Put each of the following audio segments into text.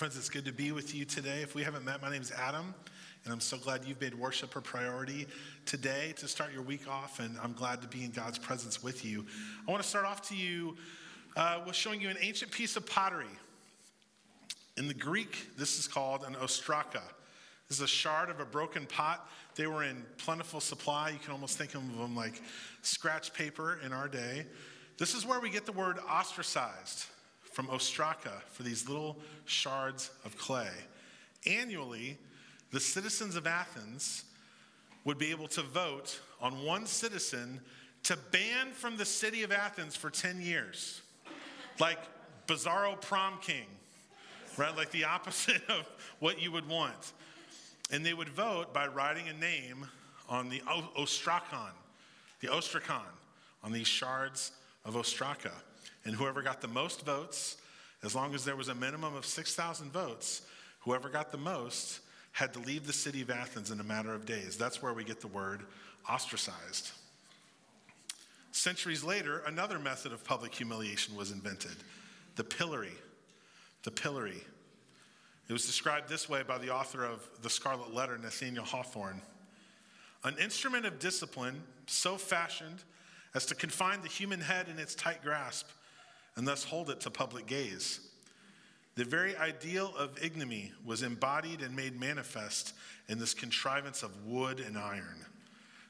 Friends, it's good to be with you today. If we haven't met, my name is Adam, and I'm so glad you've made worship a priority today to start your week off, and I'm glad to be in God's presence with you. I want to start off to you with showing you an ancient piece of pottery. In the Greek, this is called an ostraca. This is a shard of a broken pot. They were in plentiful supply. You can almost think of them like scratch paper in our day. This is where we get the word ostracized from, ostraca, for these little shards of clay. Annually, the citizens of Athens would be able to vote on one citizen to ban from the city of Athens for 10 years. Like bizarro prom king, right? Like the opposite of what you would want. And they would vote by writing a name on the ostrakon, on these shards of ostraca. And whoever got the most votes, as long as there was a minimum of 6,000 votes, whoever got the most had to leave the city of Athens in a matter of days. That's where we get the word ostracized. Centuries later, another method of public humiliation was invented, the pillory. The pillory. It was described this way by the author of The Scarlet Letter, Nathaniel Hawthorne. An instrument of discipline so fashioned as to confine the human head in its tight grasp and thus hold it to public gaze. The very ideal of ignominy was embodied and made manifest in this contrivance of wood and iron.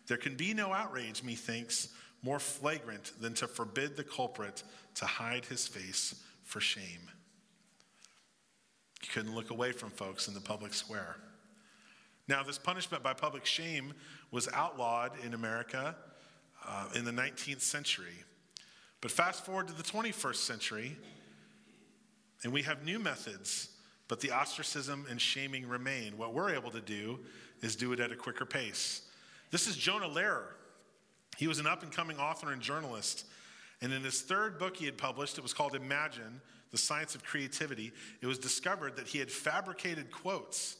There can be no outrage, methinks, more flagrant than to forbid the culprit to hide his face for shame. You couldn't look away from folks in the public square. Now, this punishment by public shame was outlawed in America in the 19th century. But fast forward to the 21st century, and we have new methods, but the ostracism and shaming remain. What we're able to do is do it at a quicker pace. This is Jonah Lehrer. He was an up-and-coming author and journalist. And in his third book he had published, it was called Imagine, The Science of Creativity. It was discovered that he had fabricated quotes.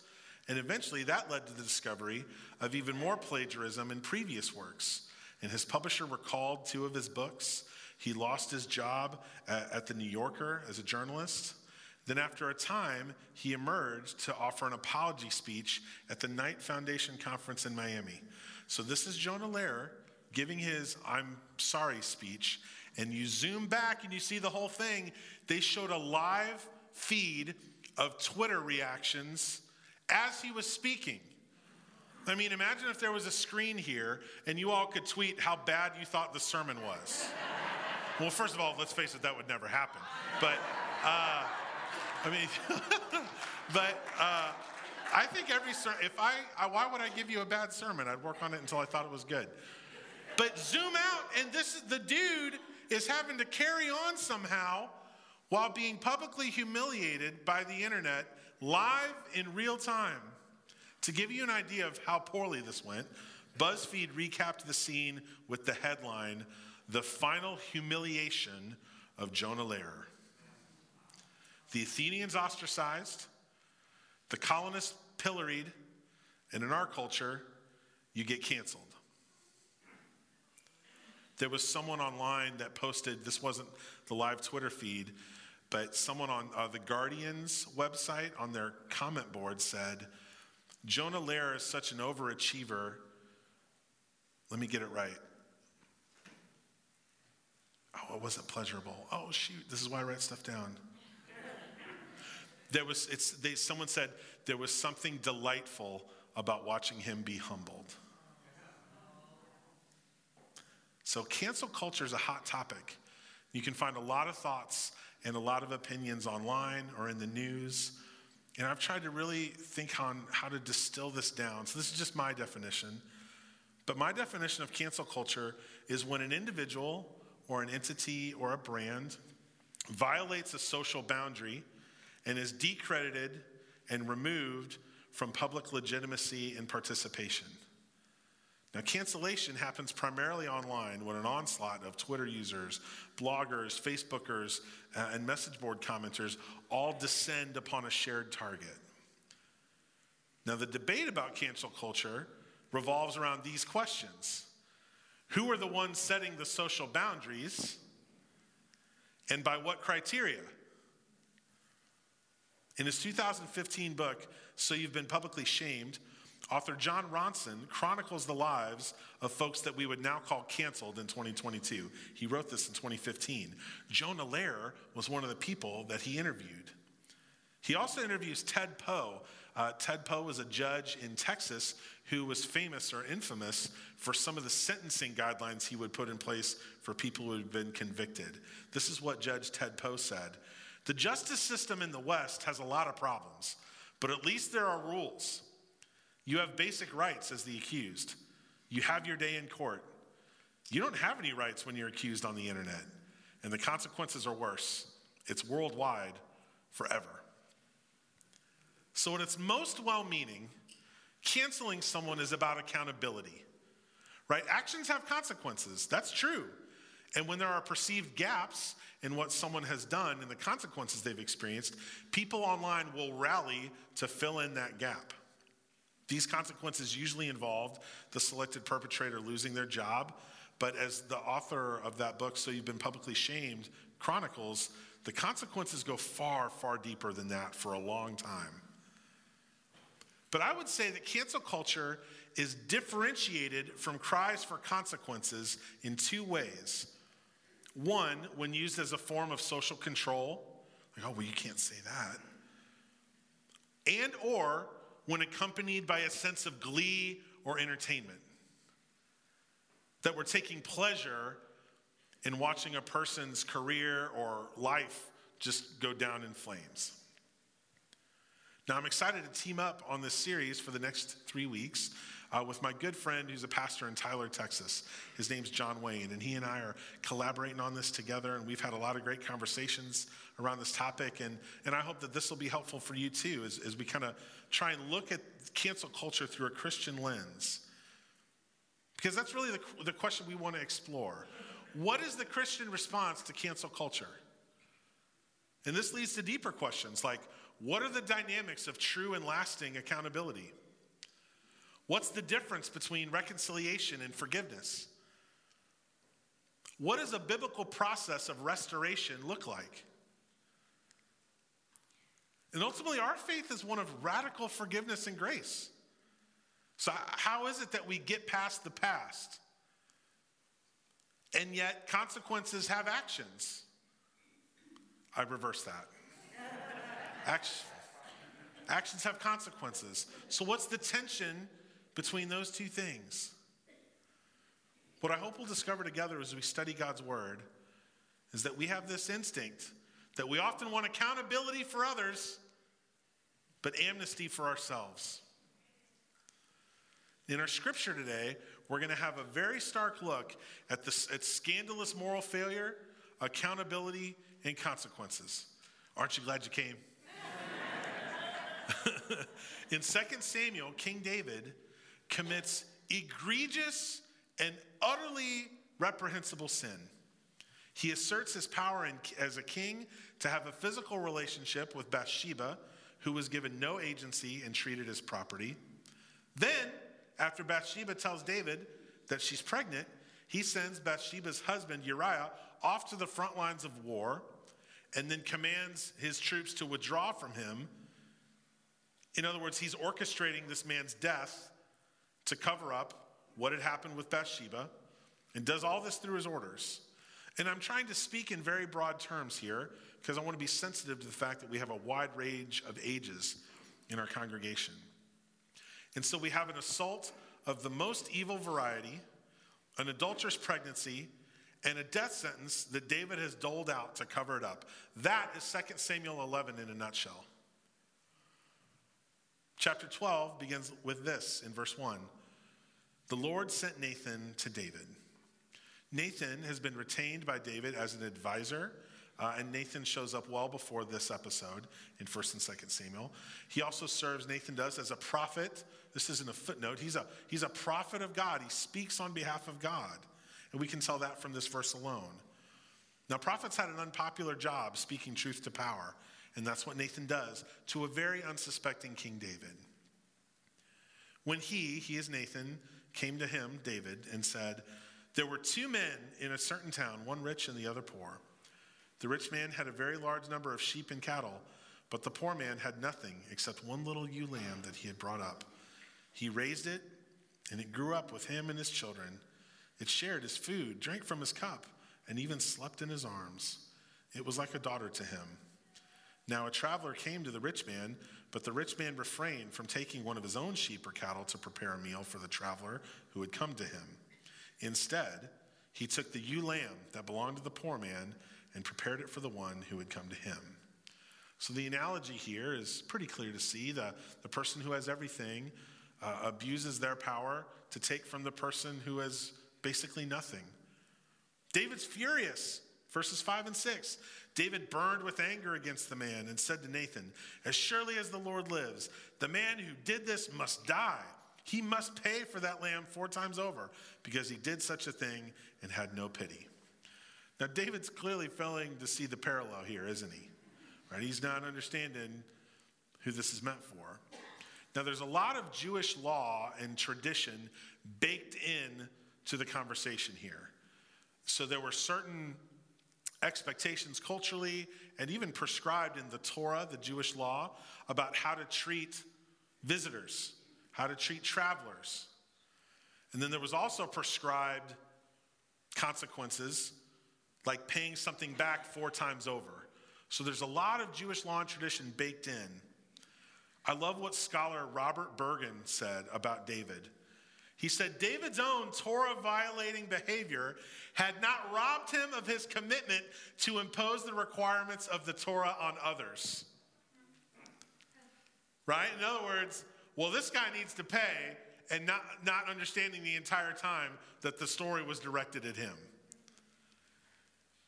And eventually that led to the discovery of even more plagiarism in previous works. And his publisher recalled two of his books. He lost his job at The New Yorker as a journalist. Then after a time, he emerged to offer an apology speech at the Knight Foundation conference in Miami. So this is Jonah Lehrer giving his I'm sorry speech. And you zoom back and you see the whole thing. They showed a live feed of Twitter reactions as he was speaking. I mean, imagine if there was a screen here and you all could tweet how bad you thought the sermon was. Well, first of all, let's face it, that would never happen. But, I think every sermon, why would I give you a bad sermon? I'd work on it until I thought it was good. But zoom out, and the dude is having to carry on somehow while being publicly humiliated by the internet, live in real time. To give you an idea of how poorly this went, BuzzFeed recapped the scene with the headline, "The Final Humiliation of Jonah Lehrer." The Athenians ostracized, the colonists pilloried, and in our culture, you get canceled. There was someone online that posted, this wasn't the live Twitter feed, but someone on the Guardian's website on their comment board said, Jonah Lehrer is such an overachiever. Let me get it right. Oh, it wasn't pleasurable. Oh, shoot, this is why I write stuff down. Someone said there was something delightful about watching him be humbled. So cancel culture is a hot topic. You can find a lot of thoughts and a lot of opinions online or in the news. And I've tried to really think on how to distill this down. So this is just my definition. But my definition of cancel culture is when an individual or an entity or a brand violates a social boundary and is decredited and removed from public legitimacy and participation. Now, cancellation happens primarily online when an onslaught of Twitter users, bloggers, Facebookers, and message board commenters all descend upon a shared target. Now, the debate about cancel culture revolves around these questions. Who are the ones setting the social boundaries, and by what criteria? In his 2015 book, So You've Been Publicly Shamed, author John Ronson chronicles the lives of folks that we would now call canceled in 2022. He wrote this in 2015. Jonah Lehrer was one of the people that he interviewed. He also interviews Ted Poe. Ted Poe was a judge in Texas who was famous or infamous for some of the sentencing guidelines he would put in place for people who had been convicted. This is what Judge Ted Poe said. The justice system in the West has a lot of problems, but at least there are rules. You have basic rights as the accused. You have your day in court. You don't have any rights when you're accused on the internet, and the consequences are worse. It's worldwide forever. So in its most well-meaning, canceling someone is about accountability, right? Actions have consequences, that's true. And when there are perceived gaps in what someone has done and the consequences they've experienced, people online will rally to fill in that gap. These consequences usually involved the selected perpetrator losing their job, but as the author of that book, So You've Been Publicly Shamed, chronicles, the consequences go far, far deeper than that for a long time. But I would say that cancel culture is differentiated from cries for consequences in two ways. One, when used as a form of social control, like, oh, well, you can't say that. And or when accompanied by a sense of glee or entertainment. That we're taking pleasure in watching a person's career or life just go down in flames. Now, I'm excited to team up on this series for the next 3 weeks with my good friend who's a pastor in Tyler, Texas. His name's John Wayne, and he and I are collaborating on this together, and we've had a lot of great conversations around this topic, and I hope that this will be helpful for you too as we kind of try and look at cancel culture through a Christian lens. Because that's really the question we want to explore. What is the Christian response to cancel culture? And this leads to deeper questions like, what are the dynamics of true and lasting accountability? What's the difference between reconciliation and forgiveness? What does a biblical process of restoration look like? And ultimately, our faith is one of radical forgiveness and grace. So how is it that we get past the past? And yet, consequences have actions. I reverse that. Actions have consequences. So what's the tension between those two things? What I hope we'll discover together as we study God's word is that we have this instinct that we often want accountability for others, but amnesty for ourselves. In our scripture today, we're going to have a very stark look at scandalous moral failure, accountability, and consequences. Aren't you glad you came? In 2 Samuel, King David commits egregious and utterly reprehensible sin. He asserts his power as a king to have a physical relationship with Bathsheba, who was given no agency and treated as property. Then, after Bathsheba tells David that she's pregnant, he sends Bathsheba's husband, Uriah, off to the front lines of war, and then commands his troops to withdraw from him. In other words, he's orchestrating this man's death to cover up what had happened with Bathsheba, and does all this through his orders. And I'm trying to speak in very broad terms here because I want to be sensitive to the fact that we have a wide range of ages in our congregation. And so we have an assault of the most evil variety, an adulterous pregnancy, and a death sentence that David has doled out to cover it up. That is 2 Samuel 11 in a nutshell. Chapter 12 begins with this in verse 1. The Lord sent Nathan to David. Nathan has been retained by David as an advisor, and Nathan shows up well before this episode in 1 and 2 Samuel. He also serves, Nathan does, as a prophet. This isn't a footnote. He's a prophet of God. He speaks on behalf of God. And we can tell that from this verse alone. Now, prophets had an unpopular job speaking truth to power, and that's what Nathan does to a very unsuspecting King David. When he is Nathan, came to him, David, and said, there were two men in a certain town, one rich and the other poor. The rich man had a very large number of sheep and cattle, But the poor man had nothing except one little ewe lamb that he had brought up. He raised it, and it grew up with him and his children. It shared his food, drank from his cup, and even slept in his arms. It was like a daughter to him. Now a traveler came to the rich man, but the rich man refrained from taking one of his own sheep or cattle to prepare a meal for the traveler who had come to him. Instead, he took the ewe lamb that belonged to the poor man and prepared it for the one who had come to him. So the analogy here is pretty clear to see. The person who has everything abuses their power to take from the person who has basically nothing. David's furious. Verses 5 and 6, David burned with anger against the man and said to Nathan, "As surely as the Lord lives, the man who did this must die. He must pay for that lamb 4 times over because he did such a thing and had no pity." Now, David's clearly failing to see the parallel here, isn't he? Right? He's not understanding who this is meant for. Now, there's a lot of Jewish law and tradition baked in to the conversation here. So there were certain expectations culturally and even prescribed in the Torah, the Jewish law, about how to treat visitors, how to treat travelers. And then there was also prescribed consequences like paying something back 4 times over. So there's a lot of Jewish law and tradition baked in. I love what scholar Robert Bergen said about David. He said, David's own Torah-violating behavior had not robbed him of his commitment to impose the requirements of the Torah on others. Right? In other words, well, this guy needs to pay, and not understanding the entire time that the story was directed at him.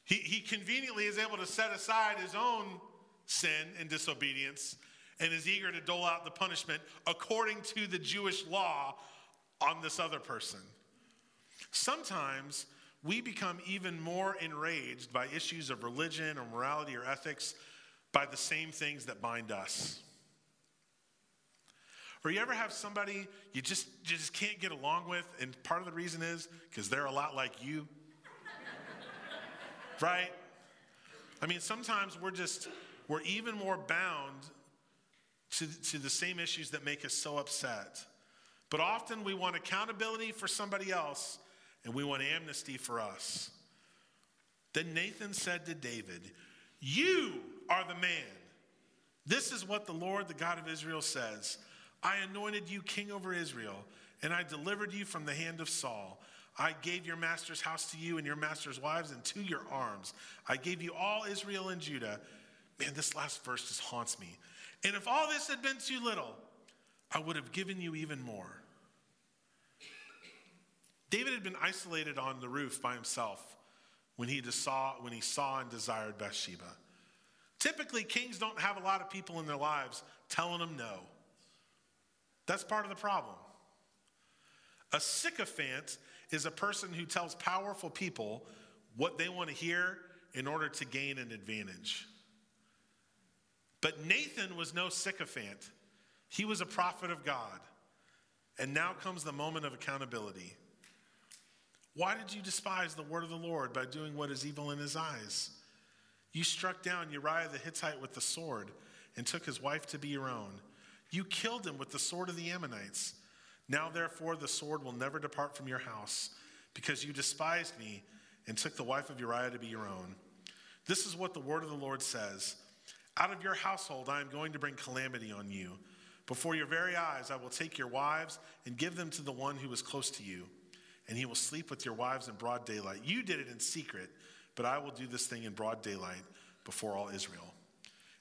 He conveniently is able to set aside his own sin and disobedience and is eager to dole out the punishment according to the Jewish law on this other person. Sometimes we become even more enraged by issues of religion or morality or ethics by the same things that bind us. Or you ever have somebody you just can't get along with, and part of the reason is because they're a lot like you. Right? I mean, sometimes we're even more bound to the same issues that make us so upset. But often we want accountability for somebody else, and we want amnesty for us. Then Nathan said to David, "You are the man. This is what the Lord, the God of Israel, says. I anointed you king over Israel, and I delivered you from the hand of Saul. I gave your master's house to you and your master's wives and to your arms. I gave you all Israel and Judah." Man, this last verse just haunts me. "And if all this had been too little, I would have given you even more." David had been isolated on the roof by himself when he saw and desired Bathsheba. Typically, kings don't have a lot of people in their lives telling them no. That's part of the problem. A sycophant is a person who tells powerful people what they want to hear in order to gain an advantage. But Nathan was no sycophant. He was a prophet of God. And now comes the moment of accountability. Why did you despise the word of the Lord by doing what is evil in his eyes? You struck down Uriah the Hittite with the sword and took his wife to be your own. You killed him with the sword of the Ammonites. Now, therefore, the sword will never depart from your house, because you despised me and took the wife of Uriah to be your own. This is what the word of the Lord says. Out of your household I am going to bring calamity on you. Before your very eyes, I will take your wives and give them to the one who is close to you, and he will sleep with your wives in broad daylight. You did it in secret, but I will do this thing in broad daylight before all Israel.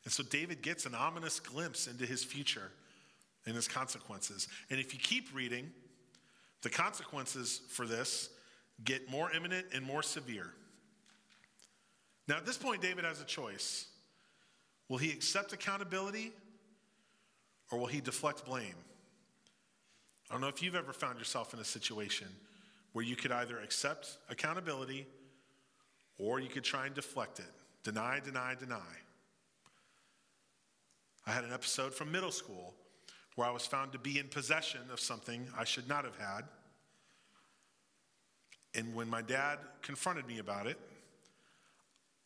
And so David gets an ominous glimpse into his future and his consequences. And if you keep reading, the consequences for this get more imminent and more severe. Now, at this point, David has a choice. Will he accept accountability? Or will he deflect blame? I don't know if you've ever found yourself in a situation where you could either accept accountability or you could try and deflect it. Deny, deny, deny. I had an episode from middle school where I was found to be in possession of something I should not have had. And when my dad confronted me about it,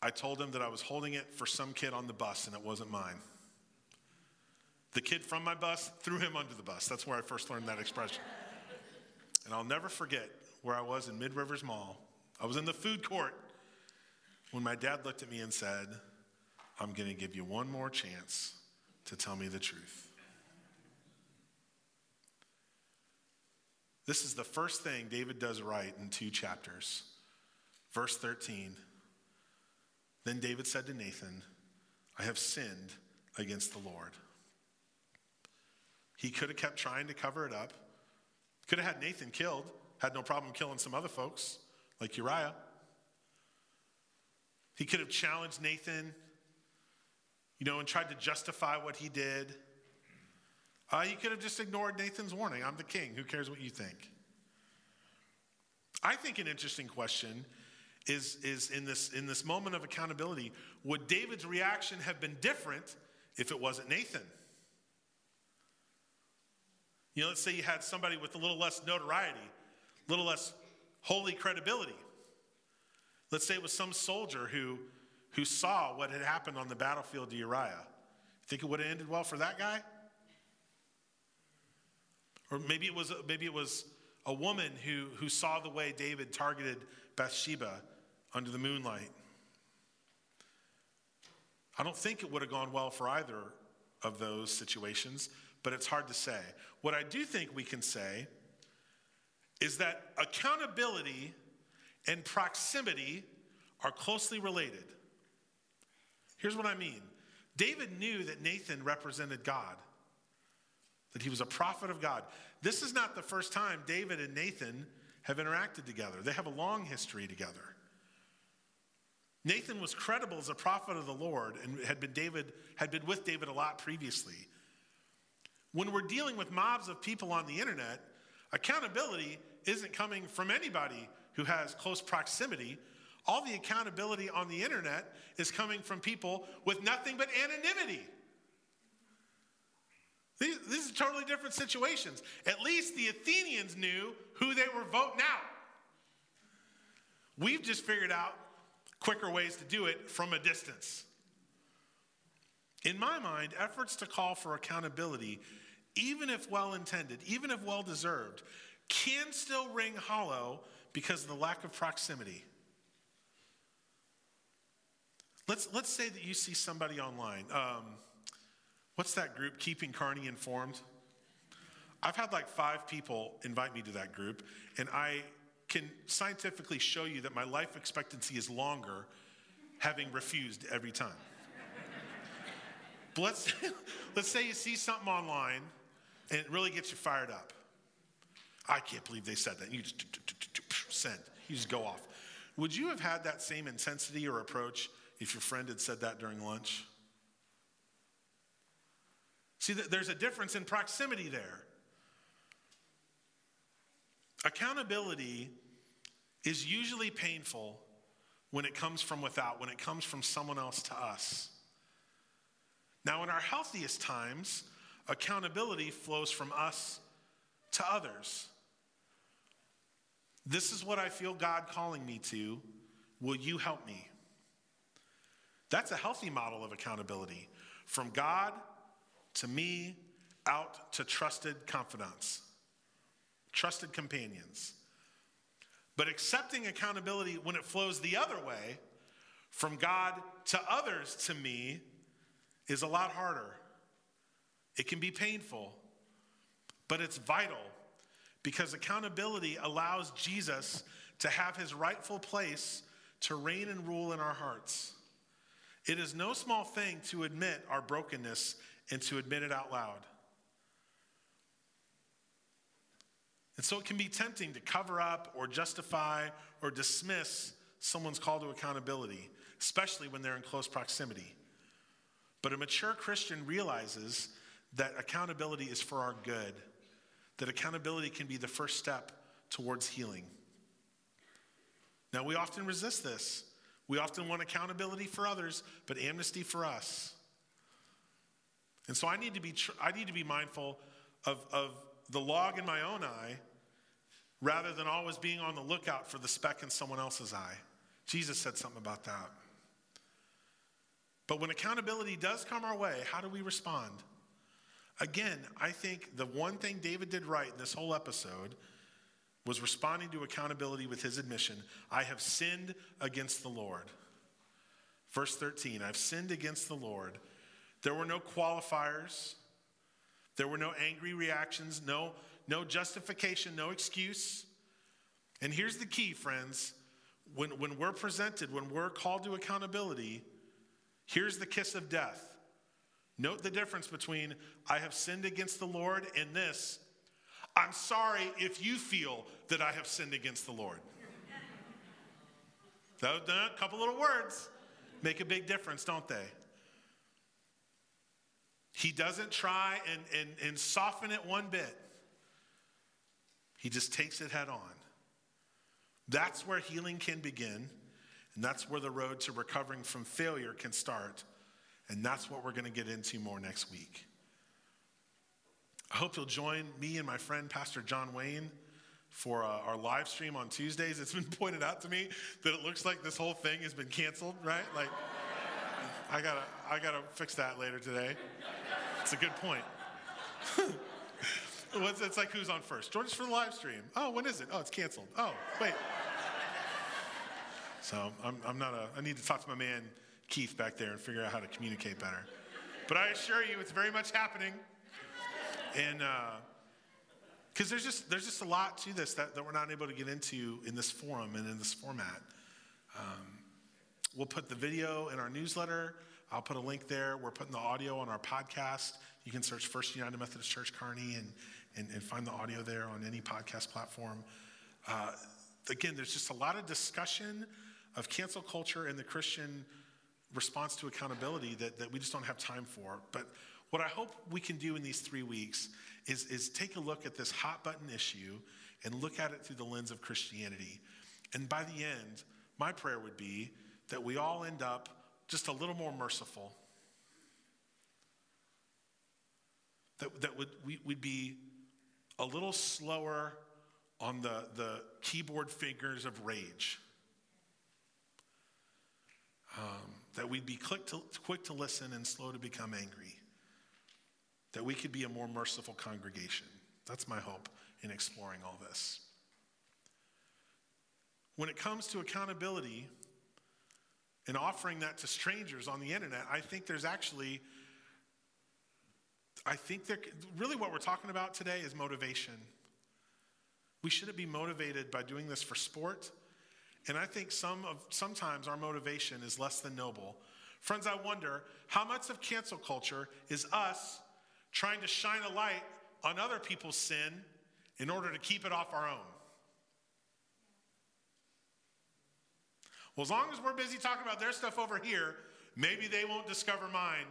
I told him that I was holding it for some kid on the bus and it wasn't mine. the kid from my bus, threw him under the bus. That's where I first learned that expression. And I'll never forget where I was in Mid Rivers Mall. I was in the food court when my dad looked at me and said, "I'm going to give you one more chance to tell me the truth." This is the first thing David does right in 2 chapters. Verse 13, "Then David said to Nathan, I have sinned against the Lord." He could have kept trying to cover it up. Could have had Nathan killed. Had no problem killing some other folks, like Uriah. He could have challenged Nathan, and tried to justify what he did. He could have just ignored Nathan's warning. I'm the king. Who cares what you think? I think an interesting question is in this moment of accountability, would David's reaction have been different if it wasn't Nathan? Let's say you had somebody with a little less notoriety, a little less holy credibility. Let's say it was some soldier who saw what had happened on the battlefield to Uriah. Think it would have ended well for that guy? Or maybe it was a woman who saw the way David targeted Bathsheba under the moonlight. I don't think it would have gone well for either of those situations, but it's hard to say. What I do think we can say is that accountability and proximity are closely related. Here's what I mean. David knew that Nathan represented God, that he was a prophet of God. This is not the first time David and Nathan have interacted together. They have a long history together. Nathan was credible as a prophet of the Lord and had been with David a lot previously. When we're dealing with mobs of people on the internet, accountability isn't coming from anybody who has close proximity. All the accountability on the internet is coming from people with nothing but anonymity. These are totally different situations. At least the Athenians knew who they were voting out. We've just figured out quicker ways to do it from a distance. In my mind, efforts to call for accountability, even if well-intended, even if well-deserved, can still ring hollow because of the lack of proximity. Let's say that you see somebody online. What's that group, Keeping Carney Informed? I've had like 5 people invite me to that group, and I can scientifically show you that my life expectancy is longer having refused every time. But let's say you see something online, and it really gets you fired up. I can't believe they said that. You just send. You just go off. Would you have had that same intensity or approach if your friend had said that during lunch? See, there's a difference in proximity there. Accountability is usually painful when it comes from without, when it comes from someone else to us. Now, in our healthiest times, accountability flows from us to others. This is what I feel God calling me to. Will you help me? That's a healthy model of accountability. From God to me, out to trusted confidants, trusted companions. But accepting accountability when it flows the other way, from God to others to me, is a lot harder. It can be painful, but it's vital because accountability allows Jesus to have his rightful place to reign and rule in our hearts. It is no small thing to admit our brokenness and to admit it out loud. And so it can be tempting to cover up or justify or dismiss someone's call to accountability, especially when they're in close proximity. But a mature Christian realizes that accountability is for our good, that accountability can be the first step towards healing. Now, we often resist this. We often want accountability for others, but amnesty for us. And so I need to be mindful of the log in my own eye rather than always being on the lookout for the speck in someone else's eye. Jesus said something about that. But when accountability does come our way, how do we respond? Again, I think the one thing David did right in this whole episode was responding to accountability with his admission, I have sinned against the Lord. Verse 13, I've sinned against the Lord. There were no qualifiers. There were no angry reactions, no justification, no excuse. And here's the key, friends. When we're presented, when we're called to accountability, here's the kiss of death. Note the difference between I have sinned against the Lord and this, I'm sorry if you feel that I have sinned against the Lord. A couple little words make a big difference, don't they? He doesn't try and soften it one bit. He just takes it head on. That's where healing can begin, and that's where the road to recovering from failure can start, and that's what we're going to get into more next week. I hope you'll join me and my friend, Pastor John Wayne, for our live stream on Tuesdays. It's been pointed out to me that it looks like this whole thing has been canceled, right? Like, I gotta fix that later today. It's a good point. It's like who's on first? George's for the live stream. Oh, when is it? Oh, it's canceled. Oh, wait. So I need to talk to my man Keith back there and figure out how to communicate better. But I assure you, it's very much happening. And because there's just a lot to this that we're not able to get into in this forum and in this format. We'll put the video in our newsletter. I'll put a link there. We're putting the audio on our podcast. You can search First United Methodist Church Carney and find the audio there on any podcast platform. Again, there's just a lot of discussion of cancel culture and the Christian response to accountability that we just don't have time for. But what I hope we can do in these 3 weeks is take a look at this hot button issue and look at it through the lens of Christianity. And by the end, my prayer would be that we all end up just a little more merciful. That we'd be a little slower on the keyboard fingers of rage. That we'd be quick to listen and slow to become angry. That we could be a more merciful congregation. That's my hope in exploring all this. When it comes to accountability and offering that to strangers on the internet, I think what we're talking about today is motivation. We shouldn't be motivated by doing this for sport. And I think sometimes our motivation is less than noble. Friends, I wonder how much of cancel culture is us trying to shine a light on other people's sin in order to keep it off our own. Well, as long as we're busy talking about their stuff over here, maybe they won't discover mine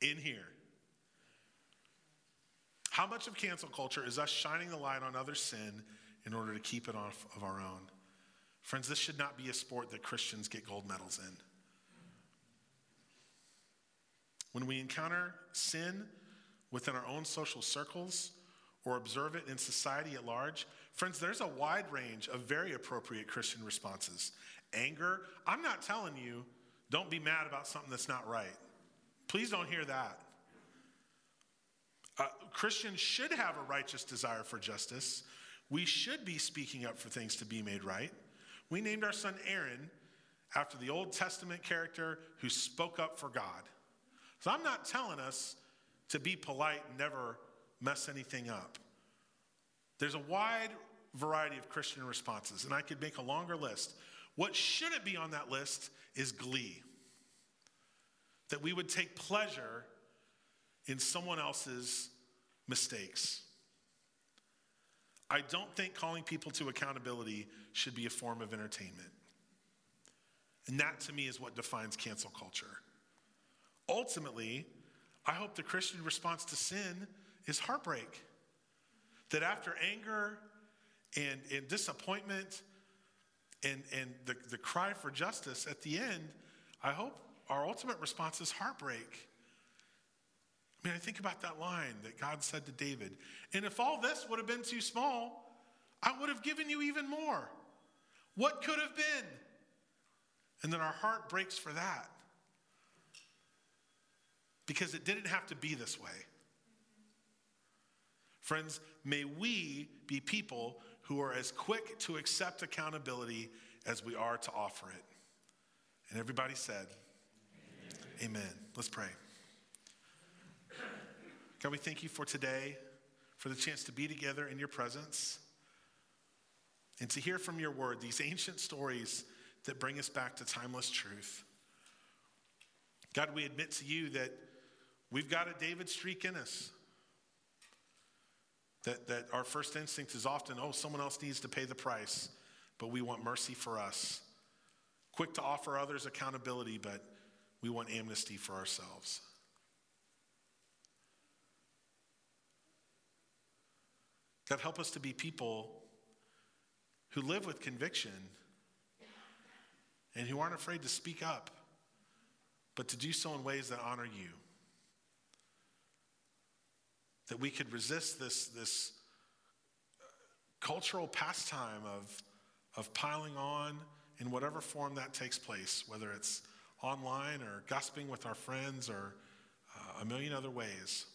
in here. How much of cancel culture is us shining the light on other sin in order to keep it off of our own? Friends, this should not be a sport that Christians get gold medals in. When we encounter sin within our own social circles or observe it in society at large, friends, there's a wide range of very appropriate Christian responses. Anger. I'm not telling you, don't be mad about something that's not right. Please don't hear that. Christians should have a righteous desire for justice. We should be speaking up for things to be made right. We named our son Aaron after the Old Testament character who spoke up for God. So I'm not telling us to be polite and never mess anything up. There's a wide variety of Christian responses, and I could make a longer list. What shouldn't be on that list is glee. That we would take pleasure in someone else's mistakes. I don't think calling people to accountability should be a form of entertainment. And that to me is what defines cancel culture. Ultimately, I hope the Christian response to sin is heartbreak. That after anger and disappointment and the cry for justice at the end, I hope our ultimate response is heartbreak. I mean, I think about that line that God said to David, and if all this would have been too small, I would have given you even more. What could have been? And then our heart breaks for that. Because it didn't have to be this way. Friends, may we be people who are as quick to accept accountability as we are to offer it. And everybody said, amen. Amen. Let's pray. God, we thank you for today, for the chance to be together in your presence and to hear from your word, these ancient stories that bring us back to timeless truth. God, we admit to you that we've got a David streak in us. That our first instinct is often, oh, someone else needs to pay the price, but we want mercy for us. Quick to offer others accountability, but we want amnesty for ourselves. God, help us to be people who live with conviction and who aren't afraid to speak up, but to do so in ways that honor you. That we could resist this cultural pastime of piling on in whatever form that takes place, whether it's online or gossiping with our friends or a million other ways.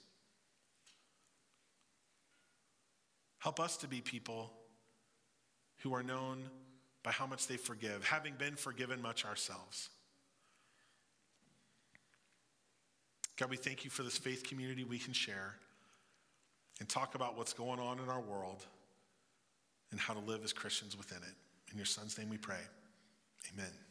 Help us to be people who are known by how much they forgive, having been forgiven much ourselves. God, we thank you for this faith community we can share and talk about what's going on in our world and how to live as Christians within it. In your son's name we pray. Amen.